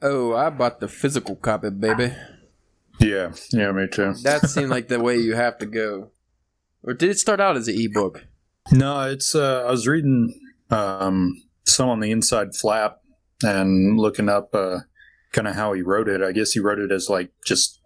Oh, I bought the physical copy, baby. Yeah, yeah, me too. That seemed like the way you have to go. Or did it start out as an ebook? No, it's. I was reading some on the inside flap and looking up kind of how he wrote it. I guess he wrote it as like just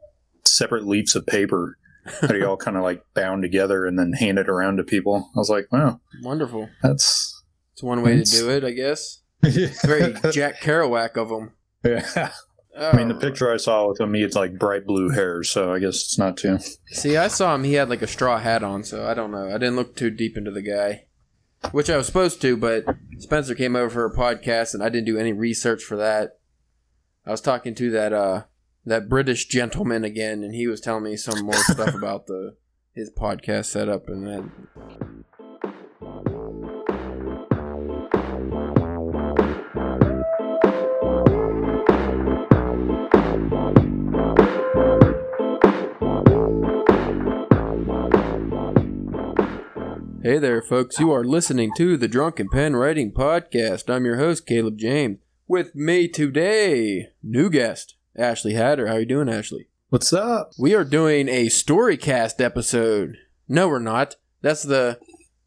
separate leaves of paper that he all kind of like bound together and then handed around to people. I was like, wow, wonderful. That's one way to do it, I guess. It's very Jack Kerouac of him. Yeah. Oh. I mean, the picture I saw with him, he had like bright blue hair, so I guess it's not too. See, I saw him, he had like a straw hat on, so I don't know. I didn't look too deep into the guy, which I was supposed to, but Spencer came over for a podcast, and I didn't do any research for that. I was talking to that British gentleman again, and he was telling me some more stuff about his podcast setup and that. Hey there, folks. You are listening to the Drunken Pen Writing Podcast. I'm your host, Caleb James. With me today, new guest, Ashley Hatter. How are you doing, Ashley? What's up? We are doing a Storycast episode. No, we're not. That's the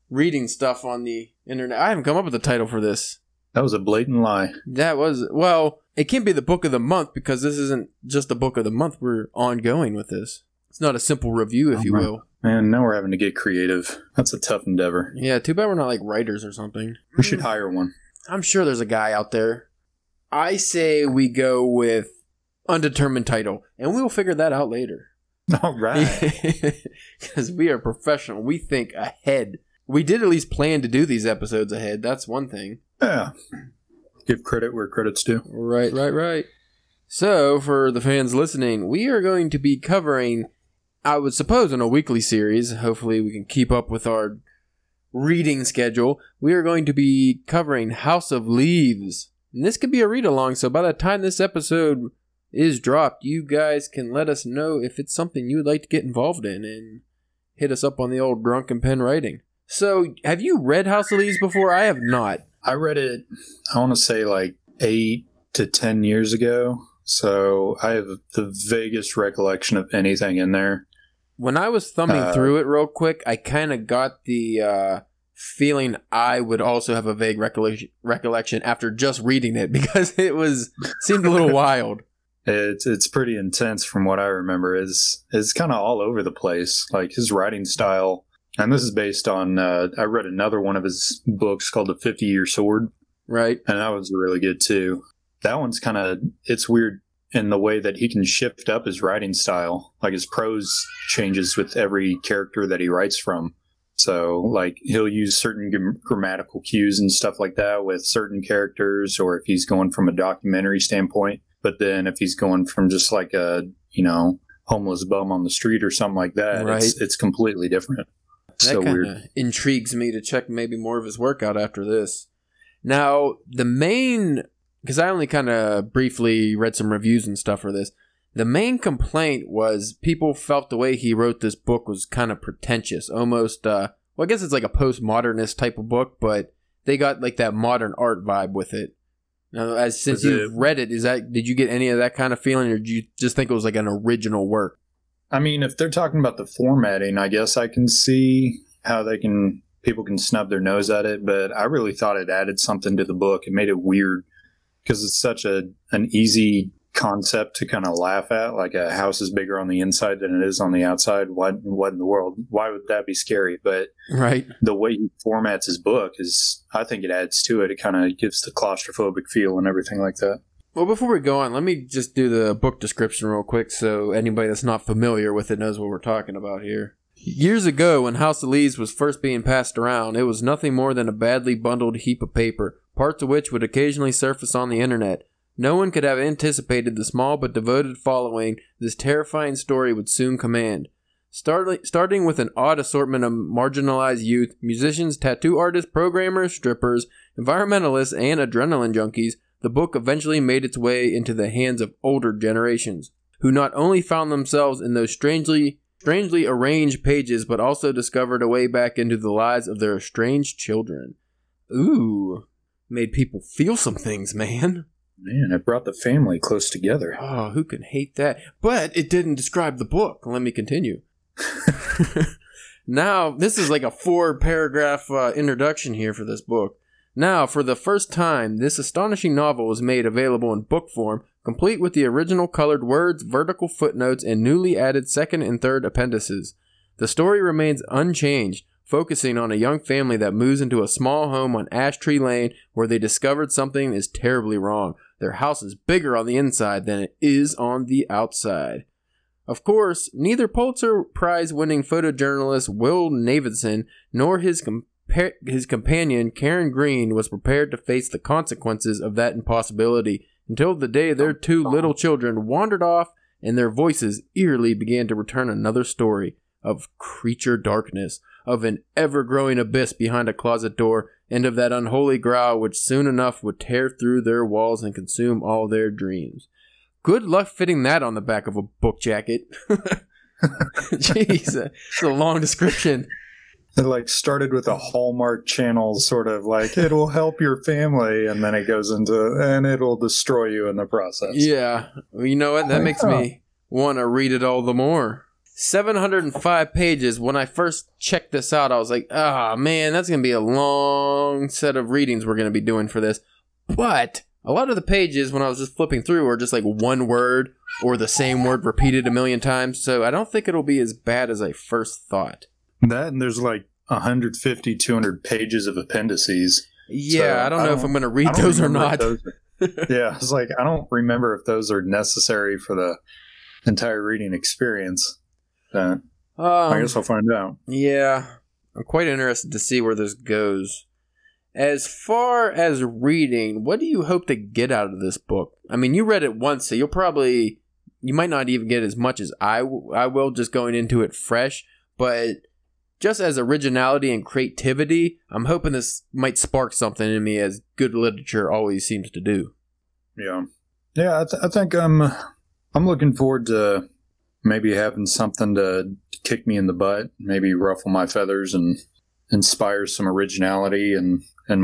reading stuff on the internet. I haven't come up with a title for this. That was a blatant lie. Well, it can't be the book of the month because this isn't just the book of the month. We're ongoing with this. It's not a simple review, if you will. Man, now we're having to get creative. That's a tough endeavor. Yeah, too bad we're not like writers or something. We should hire one. I'm sure there's a guy out there. I say we go with undetermined title, and we will figure that out later. All right. Because we are professional. We think ahead. We did at least plan to do these episodes ahead. That's one thing. Yeah. Give credit where credit's due. Right. So, for the fans listening, we are going to be covering... I would suppose in a weekly series, hopefully we can keep up with our reading schedule, we are going to be covering House of Leaves. And this could be a read-along, so by the time this episode is dropped, you guys can let us know if it's something you would like to get involved in and hit us up on the old Drunken Pen Writing. So, have you read House of Leaves before? I have not. I read it, I want to say like 8 to 10 years ago, so I have the vaguest recollection of anything in there. When I was thumbing through it real quick, I kind of got the feeling I would also have a vague recollection after just reading it because it seemed a little wild. It's pretty intense from what I remember. It's kind of all over the place, like his writing style. And this is based on, I read another one of his books called The 50 Year Sword. Right. And that was really good too. That one's kind of, it's weird. And the way that he can shift up his writing style, like his prose changes with every character that he writes from. So like he'll use certain grammatical cues and stuff like that with certain characters, or if he's going from a documentary standpoint. But then if he's going from just like a, homeless bum on the street or something like that, right. It's completely different. So weird. Intrigues me to check maybe more of his work out after this. Now, because I only kind of briefly read some reviews and stuff for this. The main complaint was people felt the way he wrote this book was kind of pretentious. Almost, I guess it's like a postmodernist type of book, but they got like that modern art vibe with it. Now, since you've read it, did you get any of that kind of feeling, or did you just think it was like an original work? I mean, if they're talking about the formatting, I guess I can see how people can snub their nose at it, but I really thought it added something to the book. It made it weird. Because it's such an easy concept to kind of laugh at, like a house is bigger on the inside than it is on the outside. What in the world? Why would that be scary? But right. The way he formats his book is, I think it adds to it. It kind of gives the claustrophobic feel and everything like that. Well, before we go on, let me just do the book description real quick so anybody that's not familiar with it knows what we're talking about here. Years ago, when House of Leaves was first being passed around, it was nothing more than a badly bundled heap of paper, parts of which would occasionally surface on the internet. No one could have anticipated the small but devoted following this terrifying story would soon command. Starting with an odd assortment of marginalized youth, musicians, tattoo artists, programmers, strippers, environmentalists, and adrenaline junkies, the book eventually made its way into the hands of older generations, who not only found themselves in those strangely arranged pages, but also discovered a way back into the lives of their estranged children. Ooh... Made people feel some things, man. Man, it brought the family close together. Oh, who can hate that? But it didn't describe the book. Let me continue. Now, this is like a 4-paragraph introduction here for this book. Now, for the first time, this astonishing novel was made available in book form, complete with the original colored words, vertical footnotes, and newly added second and third appendices. The story remains unchanged, focusing on a young family that moves into a small home on Ash Tree Lane where they discovered something is terribly wrong. Their house is bigger on the inside than it is on the outside. Of course, neither Pulitzer Prize-winning photojournalist Will Navidson nor his companion Karen Green was prepared to face the consequences of that impossibility until the day their two little children wandered off and their voices eerily began to return another story of creature darkness, of an ever-growing abyss behind a closet door, and of that unholy growl which soon enough would tear through their walls and consume all their dreams. Good luck fitting that on the back of a book jacket. Jeez, it's a long description. It like started with a Hallmark Channel sort of like, it'll help your family, and then it goes into, and it'll destroy you in the process. Yeah, well, you know what? That makes me want to read it all the more. 705 pages. When I first checked this out, I was like, ah, man, that's going to be a long set of readings we're going to be doing for this. But a lot of the pages, when I was just flipping through, were just like one word or the same word repeated a million times. So I don't think it'll be as bad as I first thought. That, and there's like 150, 200 pages of appendices. Yeah, so I don't know if I'm going to read those or not. Yeah, it's like, I don't remember if those are necessary for the entire reading experience. I guess I'll find out. Yeah, I'm quite interested to see where this goes. As far as reading, what do you hope to get out of this book? I mean, you read it once, so you might not even get as much as I will just going into it fresh, but just as originality and creativity, I'm hoping this might spark something in me, as good literature always seems to do. Yeah, I think I'm looking forward to maybe having something to kick me in the butt, maybe ruffle my feathers and inspire some originality and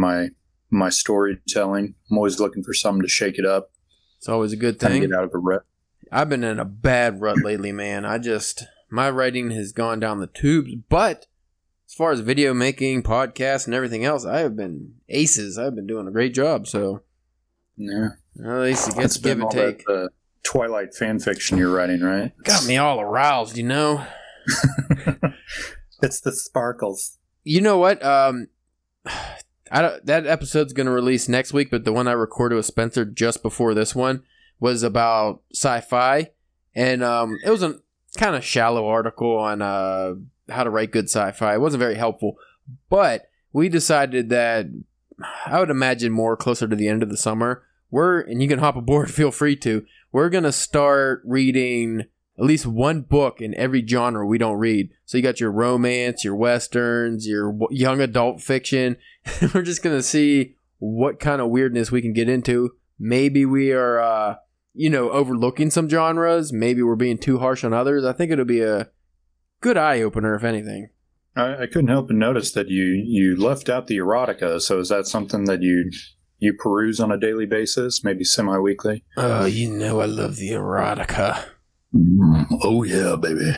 my storytelling. I'm always looking for something to shake it up. It's always a good thing. Kind of get out of a rut. I've been in a bad rut lately, man. My writing has gone down the tubes, but as far as video making, podcasts, and everything else, I have been aces. I've been doing a great job, so. Yeah. At least it gets give and take. Twilight fan fiction you're writing, right? Got me all aroused, you know. It's the sparkles. You know what? That episode's going to release next week, but the one I recorded with Spencer just before this one was about sci-fi, and it was a kind of shallow article on how to write good sci-fi. It wasn't very helpful, but we decided that I would imagine more closer to the end of the summer. And you can hop aboard, feel free to. We're going to start reading at least one book in every genre we don't read. So you got your romance, your westerns, your young adult fiction. We're just going to see what kind of weirdness we can get into. Maybe we are, overlooking some genres. Maybe we're being too harsh on others. I think it'll be a good eye-opener, if anything. I couldn't help but notice that you left out the erotica. So is that something that you peruse on a daily basis, maybe semi-weekly? Oh, I love the erotica. Oh, yeah, baby.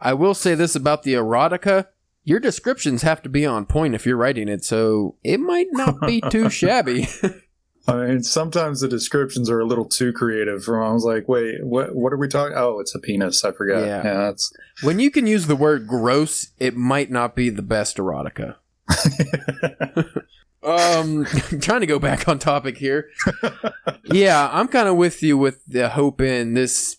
I will say this about the erotica. Your descriptions have to be on point if you're writing it, so it might not be too shabby. I mean, sometimes the descriptions are a little too creative. I was like, wait, what are we talking? Oh, it's a penis. I forgot. Yeah, that's... When you can use the word gross, it might not be the best erotica. Trying to go back on topic here. Yeah, I'm kind of with you with the hope in this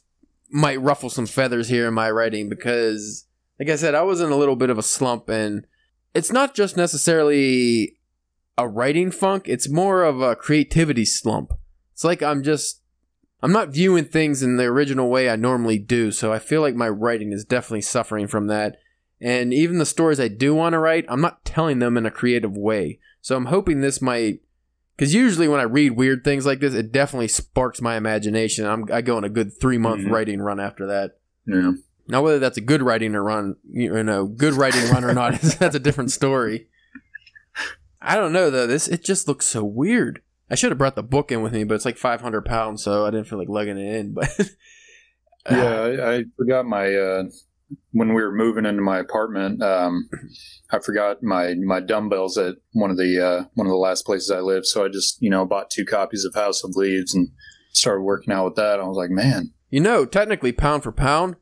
might ruffle some feathers here in my writing, because like I said, I was in a little bit of a slump, and it's not just necessarily a writing funk, it's more of a creativity slump. It's like I'm not viewing things in the original way I normally do, so I feel like my writing is definitely suffering from that. And even the stories I do want to write, I'm not telling them in a creative way. So I'm hoping this might, because usually when I read weird things like this, it definitely sparks my imagination. I go on a good 3-month writing run after that. Yeah. Now, whether that's a good writing or run, good writing run or not, that's a different story. I don't know though. It just looks so weird. I should have brought the book in with me, but it's like 500 pounds, so I didn't feel like lugging it in. But I forgot my when we were moving into my apartment, I forgot my dumbbells at one of the last places I lived. So I just bought 2 copies of House of Leaves and started working out with that. I was like, man, technically pound for pound,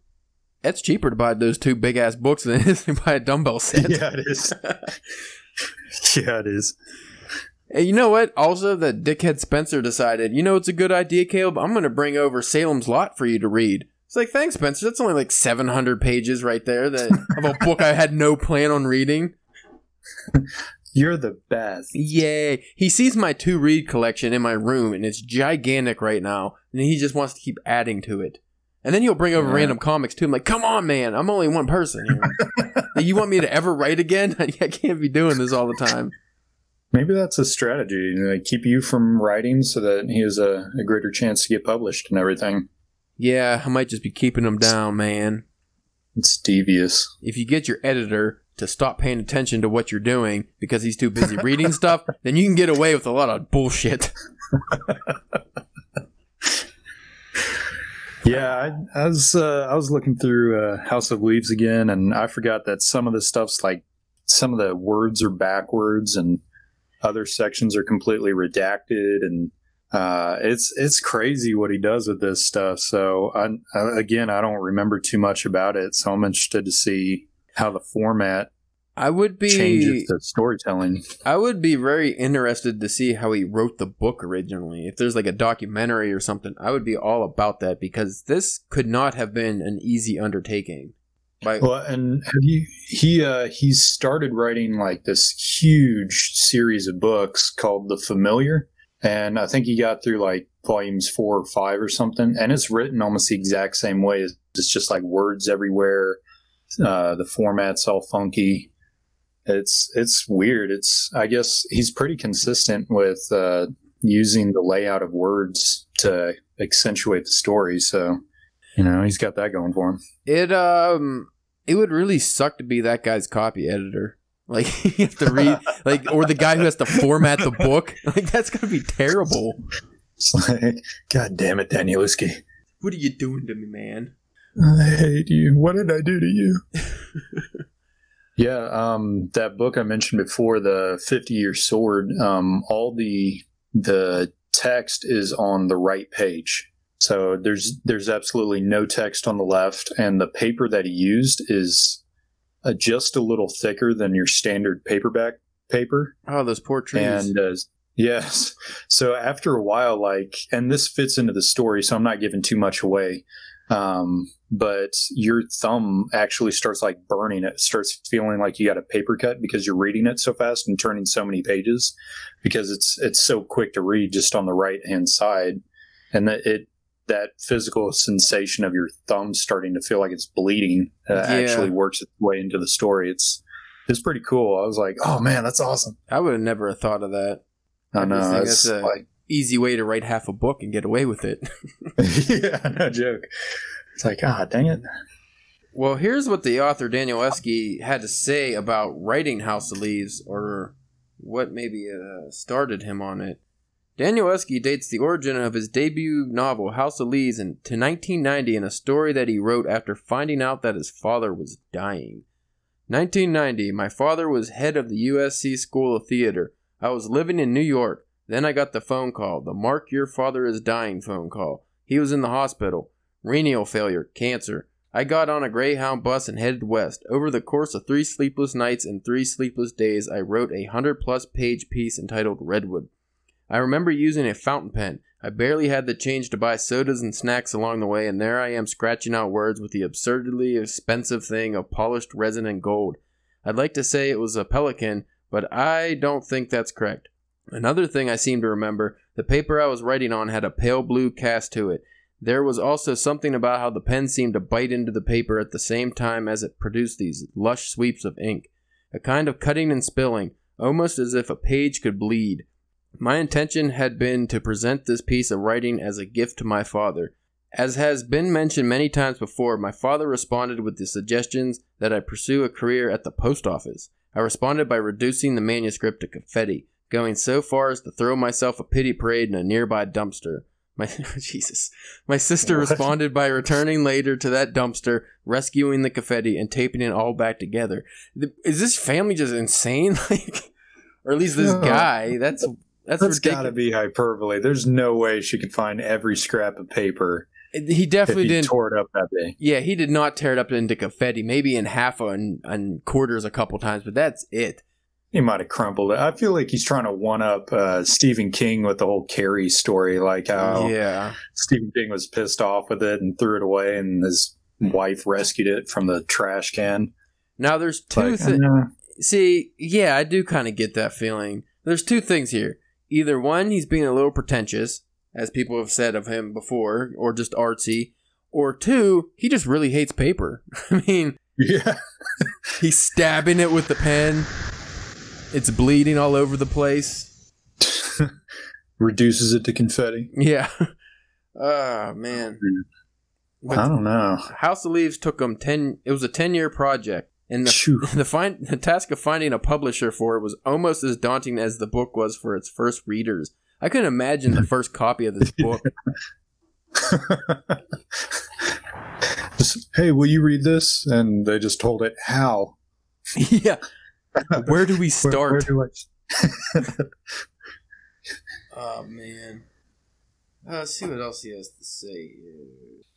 it's cheaper to buy those 2 big ass books than it is to buy a dumbbell set. Yeah, it is. Yeah, it is. And you know what? Also, that dickhead Spencer decided, it's a good idea, Caleb. I'm going to bring over Salem's Lot for you to read. It's like, thanks, Spencer. That's only like 700 pages right there of a book I had no plan on reading. You're the best. Yay. He sees my to-read collection in my room, and it's gigantic right now. And he just wants to keep adding to it. And then he'll bring over random comics, too. I'm like, come on, man. I'm only one person here. You want me to ever write again? I can't be doing this all the time. Maybe that's a strategy. They keep you from writing so that he has a greater chance to get published and everything. Yeah, I might just be keeping him down, man. It's devious. If you get your editor to stop paying attention to what you're doing because he's too busy reading stuff, then you can get away with a lot of bullshit. Yeah, I was looking through House of Leaves again, and I forgot that some of the stuff's like, some of the words are backwards and other sections are completely redacted, and it's crazy what he does with this stuff. So I don't remember too much about it, so I'm interested to see how the format changes the storytelling. I would be very interested to see how he wrote the book originally. If there's like a documentary or something, I would be all about that, because this could not have been an easy undertaking. Well, and he started writing like this huge series of books called The Familiar, and I think he got through like volumes 4 or 5 or something, and it's written almost the exact same way. It's just like words everywhere. The format's all funky. It's weird. I guess he's pretty consistent with using the layout of words to accentuate the story, so... he's got that going for him. It would really suck to be that guy's copy editor. Like, you have to read, like, or the guy who has to format the book. Like, that's gonna be terrible. It's like, God damn it, Danielewski. What are you doing to me, man? I hate you. What did I do to you? Yeah, that book I mentioned before, The 50-Year Sword. All the text is on the right page. So there's absolutely no text on the left, and the paper that he used is just a little thicker than your standard paperback paper. Oh, those poor trees. And yes. So after a while, and this fits into the story, so I'm not giving too much away, but your thumb actually starts like burning. It starts feeling like you got a paper cut because you're reading it so fast and turning so many pages, because it's so quick to read just on the right-hand side. And that physical sensation of your thumb starting to feel like it's bleeding actually works its way into the story. It's pretty cool. I was like, oh man, that's awesome. I would have never thought of that. I know. That's an easy way to write half a book and get away with it. Yeah, no joke. It's like, dang it. Well, here's what the author Danielewski had to say about writing House of Leaves, or what maybe started him on it. Danielewski dates the origin of his debut novel, House of Leaves, to 1990 in a story that he wrote after finding out that his father was dying. 1990, my father was head of the USC School of Theater. I was living in New York. Then I got the phone call, the Mark, your father is dying phone call. He was in the hospital. Renal failure, cancer. I got on a Greyhound bus and headed west. Over the course of 3 sleepless nights and 3 sleepless days, I wrote a 100-plus page piece entitled Redwood. I remember using a fountain pen. I barely had the change to buy sodas and snacks along the way, and there I am scratching out words with the absurdly expensive thing of polished resin and gold. I'd like to say it was a pelican, but I don't think that's correct. Another thing I seem to remember, the paper I was writing on had a pale blue cast to it. There was also something about how the pen seemed to bite into the paper at the same time as it produced these lush sweeps of ink. A kind of cutting and spilling, almost as if a page could bleed. My intention had been to present this piece of writing as a gift to my father. As has been mentioned many times before, my father responded with the suggestions that I pursue a career at the post office. I responded by reducing the manuscript to confetti, going so far as to throw myself a pity parade in a nearby dumpster. My sister responded by returning later to that dumpster, rescuing the confetti, and taping it all back together. Is this family just insane? Like, or at least this guy? That's gotta be hyperbole. There's no way she could find every scrap of paper. He definitely didn't tore it up that day. Yeah, he did not tear it up into confetti. Maybe in half and quarters a couple times, but that's it. He might have crumbled it. I feel like he's trying to one-up Stephen King with the whole Carrie story, like how Stephen King was pissed off with it and threw it away, and his wife rescued it from the trash can. Now, there's two things. See, yeah, I do kind of get that feeling. There's two things here. Either one, he's being a little pretentious, as people have said of him before, or just artsy. Or two, he just really hates paper. I mean, he's stabbing it with the pen. It's bleeding all over the place. Reduces it to confetti. Yeah. Oh, man. But I don't know. House of Leaves took him 10... It was a 10-year project. And the task of finding a publisher for it was almost as daunting as the book was for its first readers. I couldn't imagine the first copy of this book. Just, hey, will you read this? And they just told it how. Yeah. Where do we start? Oh, man. Let's see what else he has to say.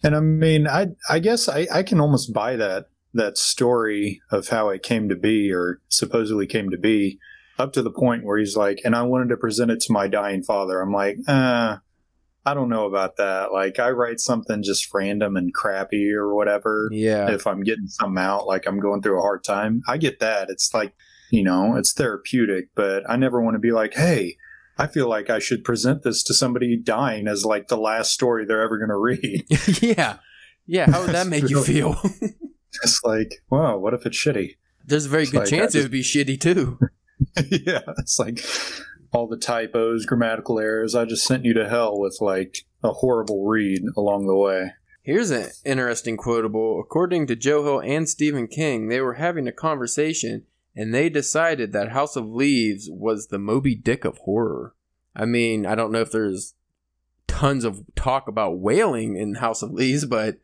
And I mean, I guess I can almost buy that story of how it came to be, or supposedly came to be, up to the point where he's like, and I wanted to present it to my dying father. I'm like, I don't know about that. Like, I write something just random and crappy or whatever. Yeah. If I'm getting something out, like I'm going through a hard time, I get that. It's like, you know, it's therapeutic, but I never want to be like, hey, I feel like I should present this to somebody dying as like the last story they're ever going to read. Yeah. Yeah. How would that make you feel? It's like, wow, what if it's shitty? There's a very good chance it would be shitty too. Yeah. It's like... all the typos, grammatical errors. I just sent you to hell with, like, a horrible read along the way. Here's an interesting quotable. According to Joe Hill and Stephen King, they were having a conversation, and they decided that House of Leaves was the Moby Dick of horror. I mean, I don't know if there's tons of talk about whaling in House of Leaves, but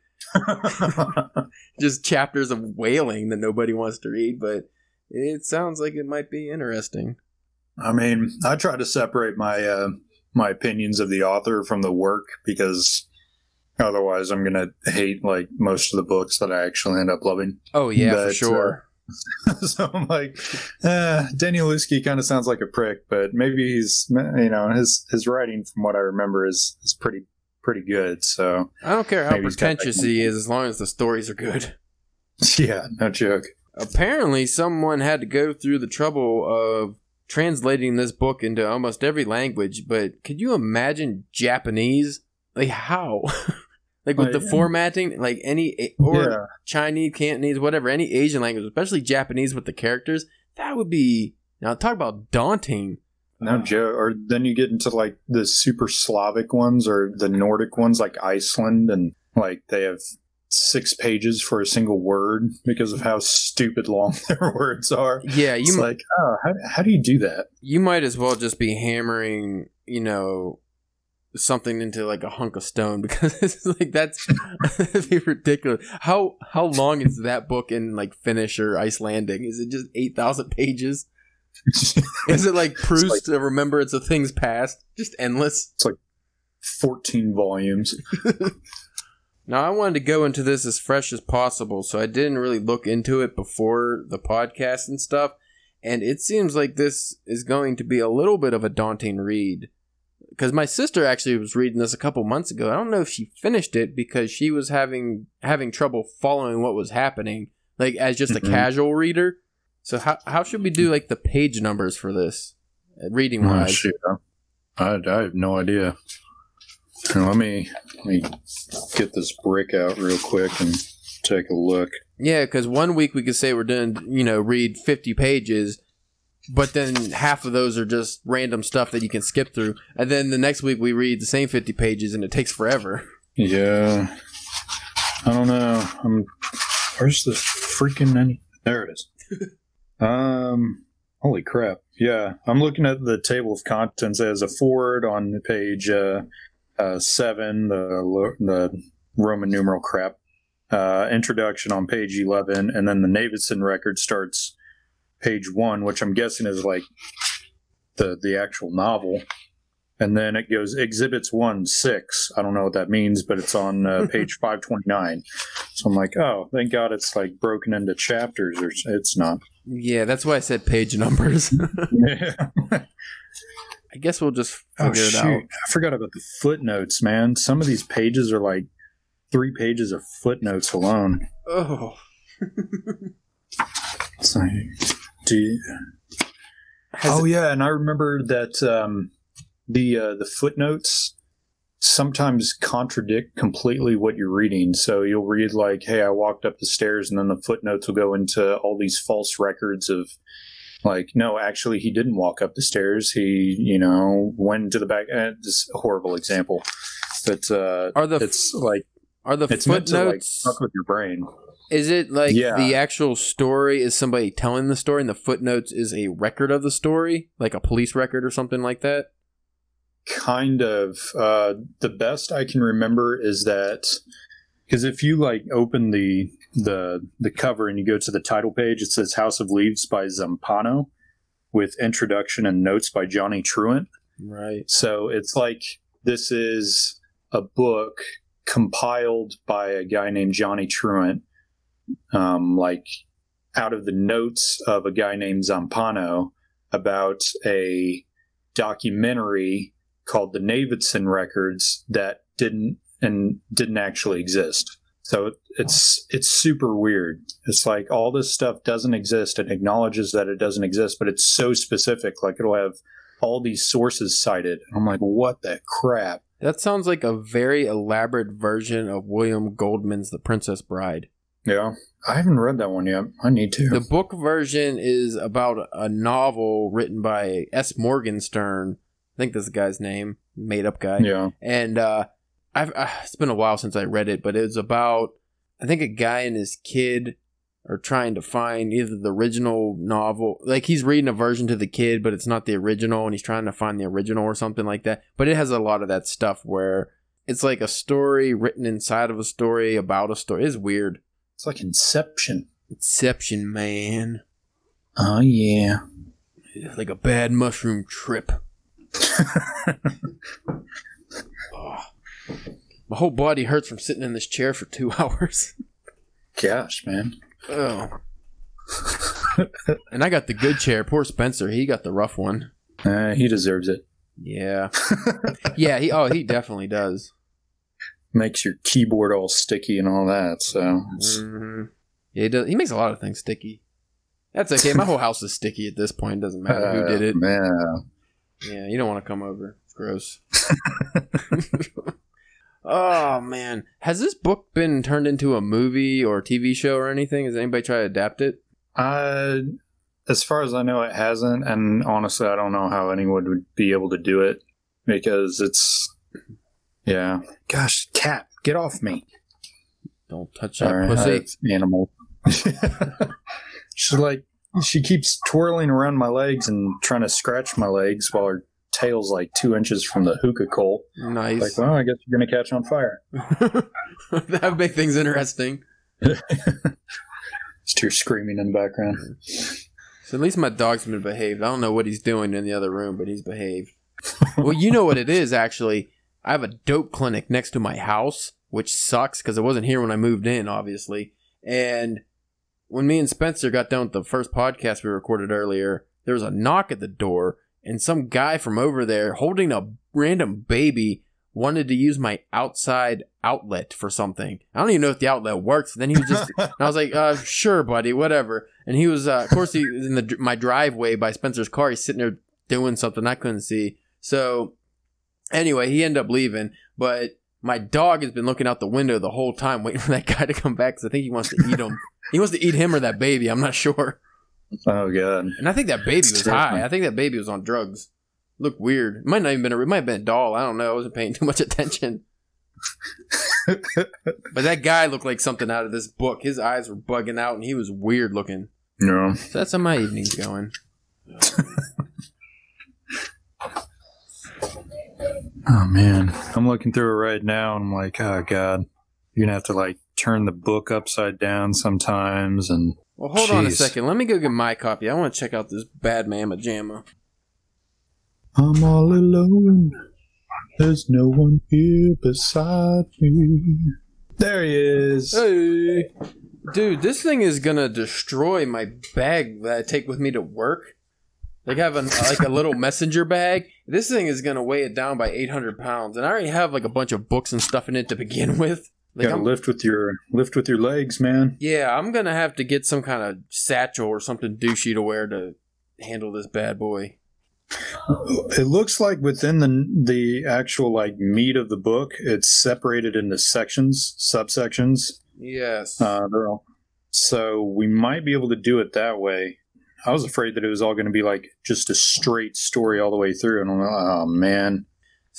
just chapters of whaling that nobody wants to read, but it sounds like it might be interesting. I mean, I try to separate my opinions of the author from the work, because otherwise I'm going to hate like most of the books that I actually end up loving. Oh, yeah, for sure. So I'm like, Danielewski kind of sounds like a prick, but maybe he's, you know, his writing from what I remember is pretty good. So I don't care how pretentious he is as long as the stories are good. Yeah, no joke. Apparently someone had to go through the trouble of translating this book into almost every language, but could you imagine Japanese? Like, how? Like, with the formatting, like any, or Chinese, Cantonese, whatever, any Asian language, especially Japanese with the characters, that would be, now talk about daunting. No joke. Or then you get into, like, the super Slavic ones or the Nordic ones, like Iceland, and, like, they have 6 pages for a single word because of how stupid long their words are. Yeah, it's like, oh, how do you do that? You might as well just be hammering, you know, something into like a hunk of stone, because it's like that'd be ridiculous. How long is that book in like Finnish or Icelandic? Is it just 8,000 pages? Is it like Proust, like, a remembrance of things past? Just endless. It's like 14 volumes. Now, I wanted to go into this as fresh as possible, so I didn't really look into it before the podcast and stuff, and it seems like this is going to be a little bit of a daunting read, because my sister actually was reading this a couple months ago. I don't know if she finished it because she was having trouble following what was happening, like, as just a casual reader. So how should we do, like, the page numbers for this, reading-wise? Oh, shit. I have no idea. Let me get this brick out real quick and take a look. Yeah, because one week we could say we're doing, you know, read 50 pages, but then half of those are just random stuff that you can skip through. And then the next week we read the same 50 pages and it takes forever. Yeah. I don't know. Where's the freaking... There it is. Holy crap. Yeah. I'm looking at the table of contents as a forward on page 7, the Roman numeral crap. Introduction on page 11, and then the Navidson record starts page 1, which I'm guessing is like the actual novel. And then it goes exhibits 1-6. I don't know what that means, but it's on page 529. So I'm like, oh, thank God it's like broken into chapters, or it's not. Yeah, that's why I said page numbers. Yeah. I guess we'll just figure it out. I forgot about the footnotes, man. Some of these pages are like 3 pages of footnotes alone. Oh. So, yeah, and I remember that... The footnotes sometimes contradict completely what you're reading. So you'll read like, hey, I walked up the stairs, and then the footnotes will go into all these false records of like, no, actually he didn't walk up the stairs. He, went to the back. This horrible example. But it's footnotes meant to like fuck with your brain. Is it like the actual story is somebody telling the story and the footnotes is a record of the story, like a police record or something like that? Kind of. The best I can remember is that, because if you like open the cover and you go to the title page, it says House of Leaves by Zampano with introduction and notes by Johnny Truant. Right. So it's like this is a book compiled by a guy named Johnny Truant, like out of the notes of a guy named Zampano about a documentary called the Navidson records that didn't actually exist. So it's super weird. It's like all this stuff doesn't exist. It acknowledges that it doesn't exist, but it's so specific. Like it'll have all these sources cited. I'm like, what the crap? That sounds like a very elaborate version of William Goldman's The Princess Bride. Yeah. I haven't read that one yet. I need to. The book version is about a novel written by S. Morgenstern. I think that's the guy's name, made up guy. Yeah. And it's been a while since I read it, but it was about, I think, a guy and his kid are trying to find either the original novel. Like he's reading a version to the kid, but it's not the original, and he's trying to find the original or something like that. But it has a lot of that stuff where it's like a story written inside of a story about a story. It's weird. It's like Inception. Inception, man. Oh, yeah. It's like a bad mushroom trip. Oh, my whole body hurts from sitting in this chair for 2 hours. Gosh, man. Oh. And I got the good chair. Poor Spencer, he got the rough one. He deserves it. Yeah. Yeah, he definitely does. Makes your keyboard all sticky and all that, so. Mm-hmm. Yeah, he does. He makes a lot of things sticky. That's okay. My whole house is sticky at this point. It doesn't matter who did it. Man. Yeah, you don't want to come over. It's gross. Oh, man. Has this book been turned into a movie or a TV show or anything? Has anybody tried to adapt it? As far as I know, it hasn't. And honestly, I don't know how anyone would be able to do it because it's... Yeah. Gosh, cat, get off me. Don't touch that pussy. Animal. She's like... She keeps twirling around my legs and trying to scratch my legs while her tail's like 2 inches from the hookah coal. Nice. Like, well, I guess you're going to catch on fire. That would make things interesting. Just hear screaming in the background. So at least my dog's been behaved. I don't know what he's doing in the other room, but he's behaved. Well, you know what it is, actually. I have a dope clinic next to my house, which sucks because it wasn't here when I moved in, obviously. And... when me and Spencer got done with the first podcast we recorded earlier, there was a knock at the door, and some guy from over there holding a random baby wanted to use my outside outlet for something. I don't even know if the outlet works. Then he was just, and I was like, sure, buddy, whatever. And he was, of course, he was in my driveway by Spencer's car. He's sitting there doing something I couldn't see. So anyway, he ended up leaving, but my dog has been looking out the window the whole time waiting for that guy to come back because I think he wants to eat him. He wants to eat him or that baby. I'm not sure. Oh, God. And I think that baby was high. I think that baby was on drugs. Looked weird. It might not even been it might have been a doll. I don't know. I wasn't paying too much attention. But that guy looked like something out of this book. His eyes were bugging out, and he was weird looking. Yeah. So that's how my evening's going. Oh, man. I'm looking through it right now, and I'm like, oh, God. You're going to have to, like, turn the book upside down sometimes. And well, hold on a second. Let me go get my copy. I want to check out this Bad Mama Jamma. I'm all alone. There's no one here beside me. There he is. Hey. Dude, this thing is going to destroy my bag that I take with me to work. They have a little messenger bag. This thing is going to weigh it down by 800 pounds. And I already have like a bunch of books and stuff in it to begin with. Like, gotta lift with your legs, man. Yeah, I'm going to have to get some kind of satchel or something douchey to wear to handle this bad boy. It looks like within the actual like meat of the book, it's separated into sections, subsections. Yes. So we might be able to do it that way. I was afraid that it was all going to be like just a straight story all the way through. And I'm like, oh, man,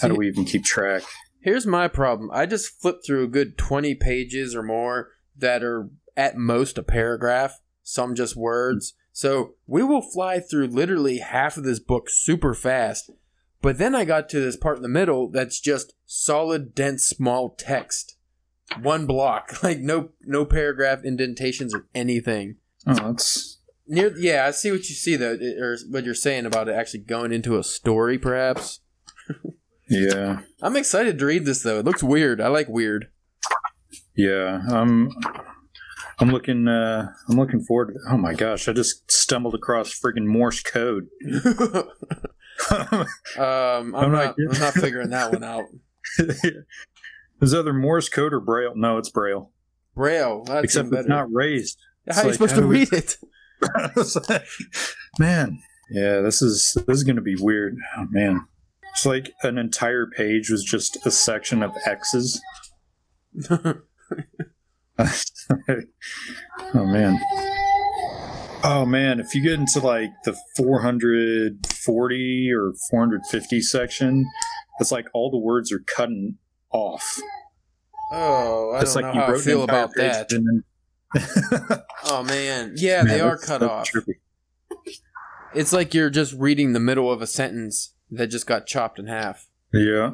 how do we even keep track? Here's my problem. I just flipped through a good 20 pages or more that are at most a paragraph, some just words. So we will fly through literally half of this book super fast. But then I got to this part in the middle that's just solid, dense, small text. One block. Like no paragraph indentations or anything. Oh, that's... Yeah, I see what you see, though, or what you're saying about it actually going into a story, perhaps. Yeah. I'm excited to read this, though. It looks weird. I like weird. Yeah, I'm looking forward to... Oh, my gosh, I just stumbled across friggin' Morse code. I'm not figuring that one out. Is either Morse code or Braille? No, it's Braille. Braille. That's except it's not raised. How are you supposed to read it? Man, yeah, this is gonna be weird. Oh, man, it's like an entire page was just a section of X's. Oh man, if you get into like the 440 or 450 section, it's like all the words are cutting off. Oh, I don't know how I feel about that. Oh man, yeah, man, they are cut off. Trippy. It's like you're just reading the middle of a sentence that just got chopped in half. Yeah.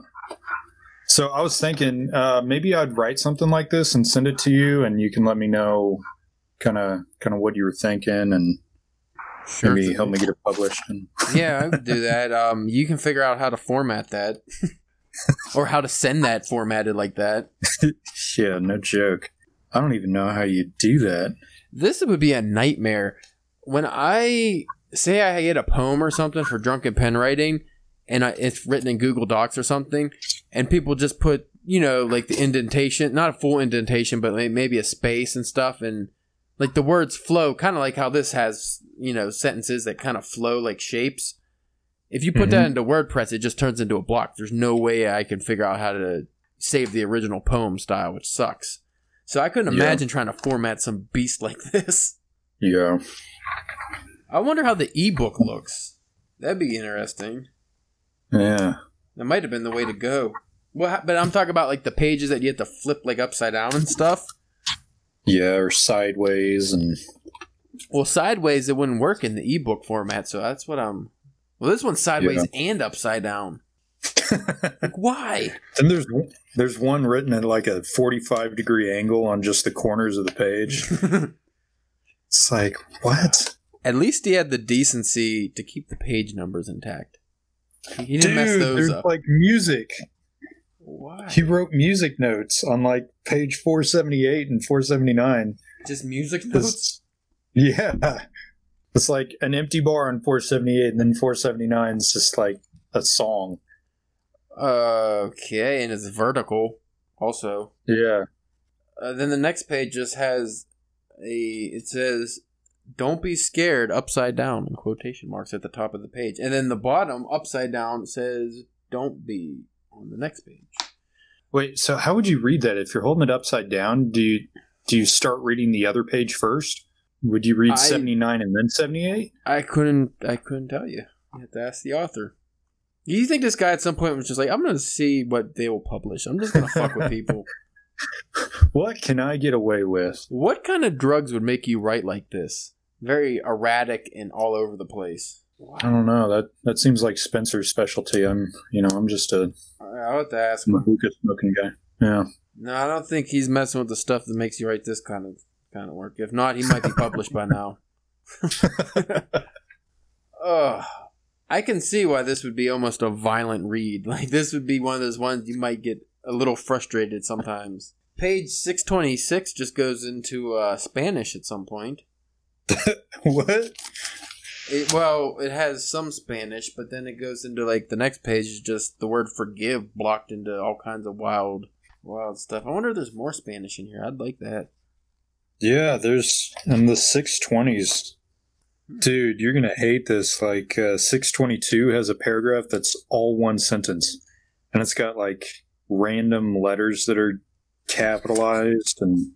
So I was thinking maybe I'd write something like this and send it to you, and you can let me know kind of what you were thinking, and sure, maybe help me get it published. Yeah, I would do that. You can figure out how to format that, or how to send that formatted like that. Yeah, no joke. I don't even know how you do that. This would be a nightmare. When I say I get a poem or something for drunken pen writing, and it's written in Google Docs or something, and people just put, like the indentation, not a full indentation, but maybe a space and stuff, and like the words flow, kind of like how this has, sentences that kind of flow like shapes. If you put that into WordPress, it just turns into a block. There's no way I can figure out how to save the original poem style, which sucks. So I couldn't imagine trying to format some beast like this. Yeah. I wonder how the ebook looks. That'd be interesting. Yeah. That might have been the way to go. Well, but I'm talking about like the pages that you have to flip like upside down and stuff. Yeah, or sideways and. Well, sideways it wouldn't work in the ebook format, so that's what I'm. Well, this one's sideways and upside down. Like, why? Then there's one written at like a 45 degree angle on just the corners of the page. It's like, what? At least he had the decency to keep the page numbers intact. He didn't mess those up. Like music. Why? He wrote music notes on like page 478 and 479. Just music notes? Yeah. It's like an empty bar on 478, and then 479 is just like a song. Okay, and it's vertical also. Yeah. Then the next page just has it says, "Don't be scared," upside down in quotation marks at the top of the page. And then the bottom, upside down, says, "Don't be" on the next page. Wait, so how would you read that? If you're holding it upside down, do you start reading the other page first? Would you read 79 and then 78? I couldn't tell you. You have to ask the author. You think this guy at some point was just like, I'm going to see what they will publish. I'm just going to fuck with people. What can I get away with? What kind of drugs would make you write like this? Very erratic and all over the place. Wow. I don't know. That seems like Spencer's specialty. I'm just a. I would have to ask him. Hookah smoking guy. Yeah. No, I don't think he's messing with the stuff that makes you write this kind of work. If not, he might be published by now. I can see why this would be almost a violent read. Like, this would be one of those ones you might get a little frustrated sometimes. Page 626 just goes into Spanish at some point. What? It has some Spanish, but then it goes into, like, the next page is just the word forgive blocked into all kinds of wild stuff. I wonder if there's more Spanish in here. I'd like that. Yeah, there's in the 620s. Dude, you're going to hate this. Like, 622 has a paragraph that's all one sentence. And it's got, like, random letters that are capitalized. And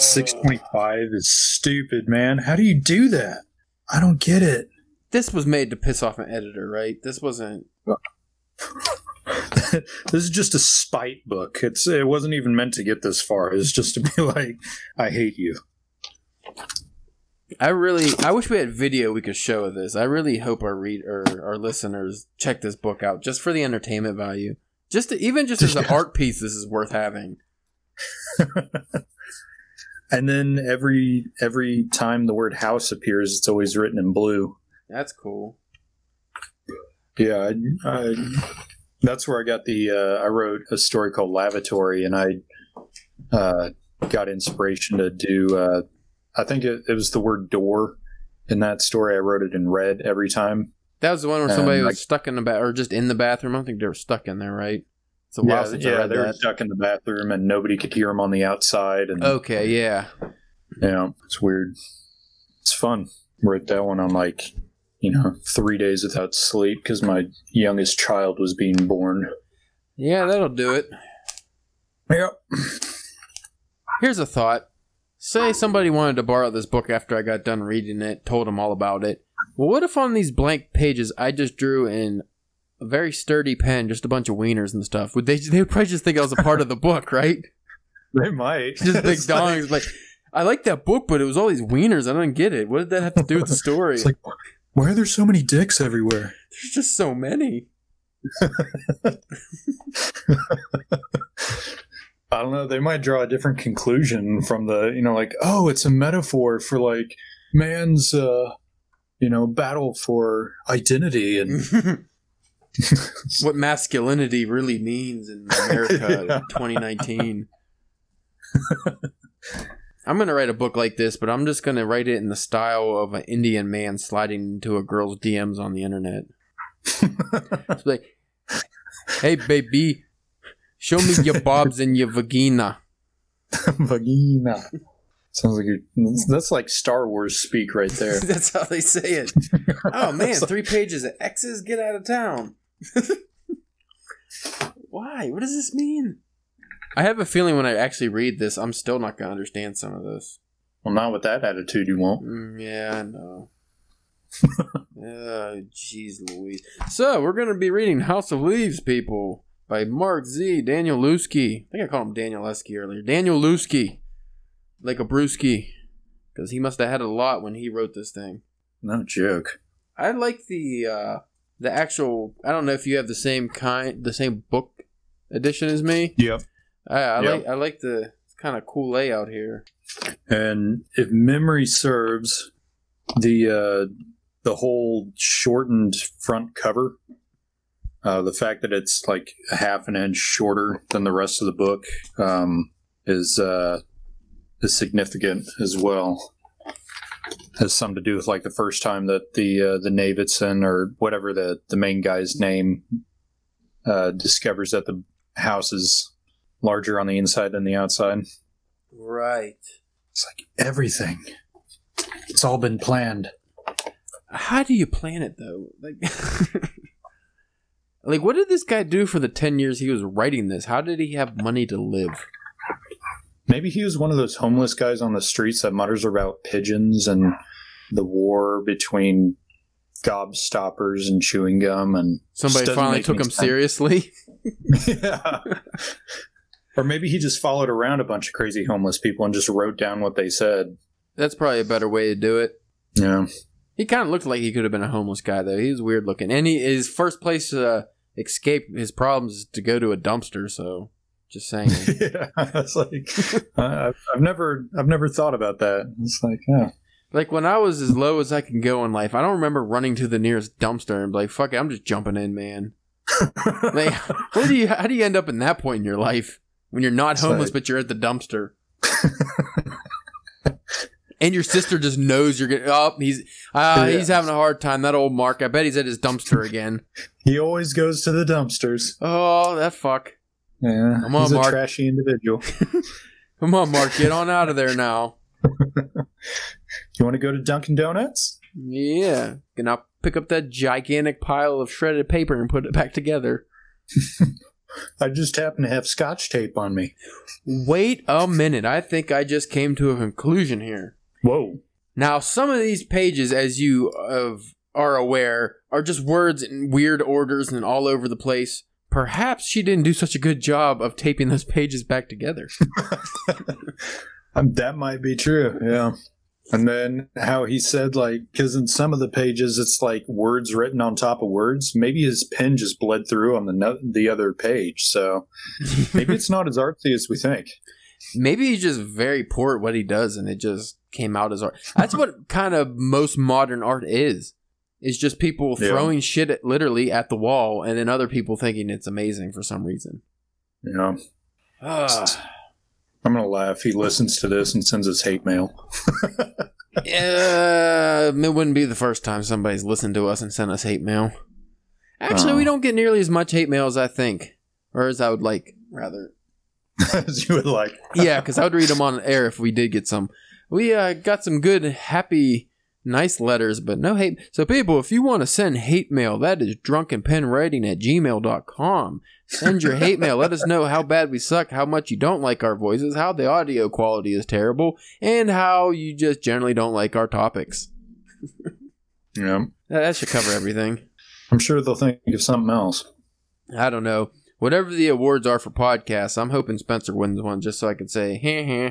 625 is stupid, man. How do you do that? I don't get it. This was made to piss off an editor, right? This wasn't... This is just a spite book. It wasn't even meant to get this far. It's just to be like, I hate you. I wish we had video we could show of this. I really hope our listeners check this book out just for the entertainment value. Even as an art piece, this is worth having. And then every time the word house appears, it's always written in blue. That's cool. Yeah, that's where I got the. I wrote a story called Lavatory, and I got inspiration to do. I think it was the word door in that story. I wrote it in red every time. That was the one where somebody was stuck in the bathroom, or just in the bathroom. I don't think they were stuck in there, right? It's a while since I read that. They were stuck in the bathroom, and nobody could hear them on the outside. And, okay, yeah. You know, it's weird. It's fun. Wrote that one on 3 days without sleep because my youngest child was being born. Yeah, that'll do it. Yep. Here's a thought. Say somebody wanted to borrow this book after I got done reading it, told them all about it. Well, what if on these blank pages I just drew in a very sturdy pen, just a bunch of wieners and stuff? Would they would probably just think I was a part of the book, right? They might. Just big dongs. Like, I like that book, but it was all these wieners. I don't get it. What did that have to do with the story? It's like, why are there so many dicks everywhere? There's just so many. I don't know. They might draw a different conclusion from the, it's a metaphor for, like, man's, battle for identity and what masculinity really means in America in 2019. I'm going to write a book like this, but I'm just going to write it in the style of an Indian man sliding into a girl's DMs on the internet. It's like, hey, baby, show me your bobs and your vagina. Vagina. Sounds like that's like Star Wars speak right there. That's how they say it. Oh, man, 3 pages of X's? Get out of town. Why? What does this mean? I have a feeling when I actually read this, I'm still not going to understand some of this. Well, not with that attitude, you won't. Yeah, I know. Oh, jeez Louise. So, we're going to be reading House of Leaves, people, by Mark Z. Danielewski. I think I called him Danielewski earlier. Danielewski. Like a brewski. Because he must have had a lot when he wrote this thing. No joke. I like the actual... I don't know if you have the same book edition as me. Yep. I like the kind of cool layout here. And if memory serves, the whole shortened front cover, the fact that it's like a half an inch shorter than the rest of the book is significant as well. It has something to do with like the first time that the Navidson or whatever the main guy's name discovers that the house is larger on the inside than the outside. Right. It's like everything. It's all been planned. How do you plan it, though? Like, like, what did this guy do for the 10 years he was writing this? How did he have money to live? Maybe he was one of those homeless guys on the streets that mutters about pigeons and the war between gobstoppers and chewing gum. And somebody finally took him seriously? Yeah. Or maybe he just followed around a bunch of crazy homeless people and just wrote down what they said. That's probably a better way to do it. Yeah. He kind of looked like he could have been a homeless guy, though. He was weird looking. And his first place to escape his problems is to go to a dumpster, so just saying. Yeah, it's like, I've never thought about that. It's like, yeah. Like, when I was as low as I can go in life, I don't remember running to the nearest dumpster and be like, fuck it, I'm just jumping in, man. Like, how do you end up in that point in your life when you're not homeless, but you're at the dumpster? And your sister just knows you're going to... Oh, he's having a hard time. That old Mark. I bet he's at his dumpster again. He always goes to the dumpsters. Oh, that fuck. Yeah, come on, he's Mark. A trashy individual. Come on, Mark. Get on out of there now. You want to go to Dunkin' Donuts? Yeah. And I'll pick up that gigantic pile of shredded paper and put it back together. I just happen to have scotch tape on me. Wait a minute. I think I just came to a conclusion here. Whoa. Now, some of these pages, as you are aware, are just words in weird orders and all over the place. Perhaps she didn't do such a good job of taping those pages back together. That might be true, yeah. And then how he said, like, because in some of the pages, it's like words written on top of words. Maybe his pen just bled through on the other page. So maybe it's not as artsy as we think. Maybe he's just very poor at what he does, and it just came out as art. That's what kind of most modern art is. It's just people throwing shit literally at the wall, and then other people thinking it's amazing for some reason. Yeah. I'm going to laugh. He listens to this and sends us hate mail. It wouldn't be the first time somebody's listened to us and sent us hate mail. Actually, we don't get nearly as much hate mail as I think. Or as I would like, rather. As you would like. Yeah, because I would read them on air if we did get some. We got some good, happy, nice letters, but no hate. So, people, if you want to send hate mail, that is drunkenpenwriting@gmail.com. Send your hate mail. Let us know how bad we suck, how much you don't like our voices, how the audio quality is terrible, and how you just generally don't like our topics. Yeah. That should cover everything. I'm sure they'll think of something else. I don't know. Whatever the awards are for podcasts, I'm hoping Spencer wins one just so I can say, heh.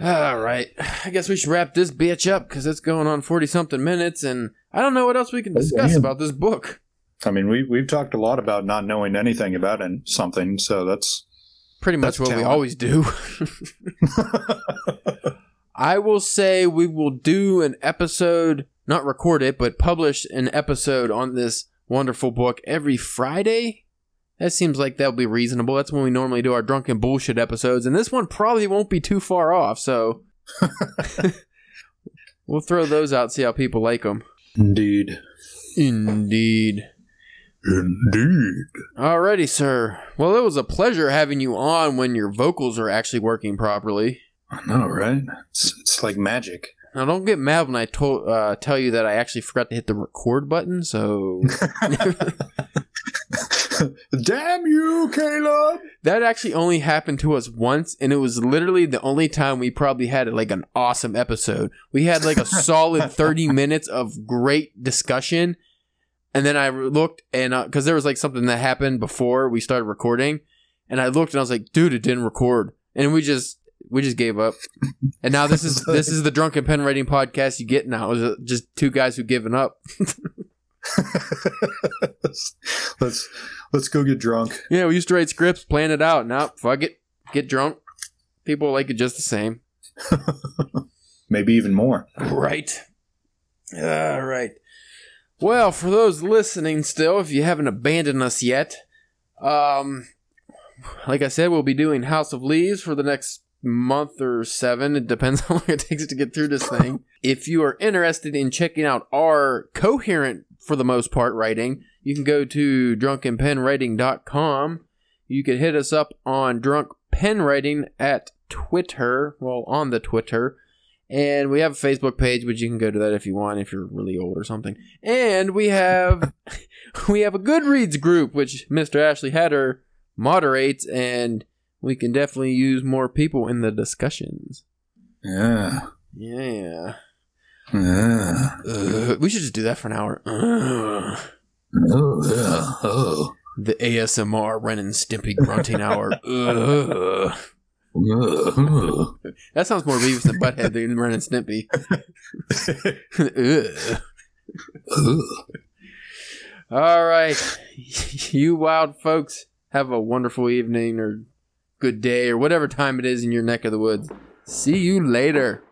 All right. I guess we should wrap this bitch up because it's going on 40-something minutes, and I don't know what else we can discuss about this book. I mean, we've talked a lot about not knowing anything about something, so that's... Pretty much that's what we always do. I will say we will do an episode, not record it, but publish an episode on this wonderful book every Friday. That seems like that would be reasonable. That's when we normally do our drunken bullshit episodes, and this one probably won't be too far off, so... We'll throw those out, see how people like them. Indeed. Alrighty, sir. Well, it was a pleasure having you on when your vocals are actually working properly. I know, right? It's like magic. Now, don't get mad when I tell you that I actually forgot to hit the record button, so... Damn you, Caleb! That actually only happened to us once, and it was literally the only time we probably had like an awesome episode. We had like a solid 30 minutes of great discussion, and then I looked, and because there was like something that happened before we started recording, and I looked and I was like, dude, it didn't record, and we just gave up. And now this is the Drunken Pen Writing Podcast you get now. It was just two guys who given up. Let's go get drunk. Yeah, we used to write scripts, plan it out. Now, fuck it. Get drunk. People like it just the same. Maybe even more. Right. All right. Well, for those listening still, if you haven't abandoned us yet, like I said, we'll be doing House of Leaves for the next month or 7. It depends how long it takes to get through this thing. If you are interested in checking out our coherent, for the most part, writing, you can go to drunkenpenwriting.com. You can hit us up on drunkpenwriting at Twitter, on the Twitter. And we have a Facebook page, but you can go to that if you want, if you're really old or something. And we have a Goodreads group, which Mr. Ashley Hatter moderates, and we can definitely use more people in the discussions. Yeah. We should just do that for an hour. The ASMR Ren and Stimpy grunting hour. That sounds more Beavis and Butthead than Ren and Stimpy. All right. You wild folks, have a wonderful evening or good day or whatever time it is in your neck of the woods. See you later.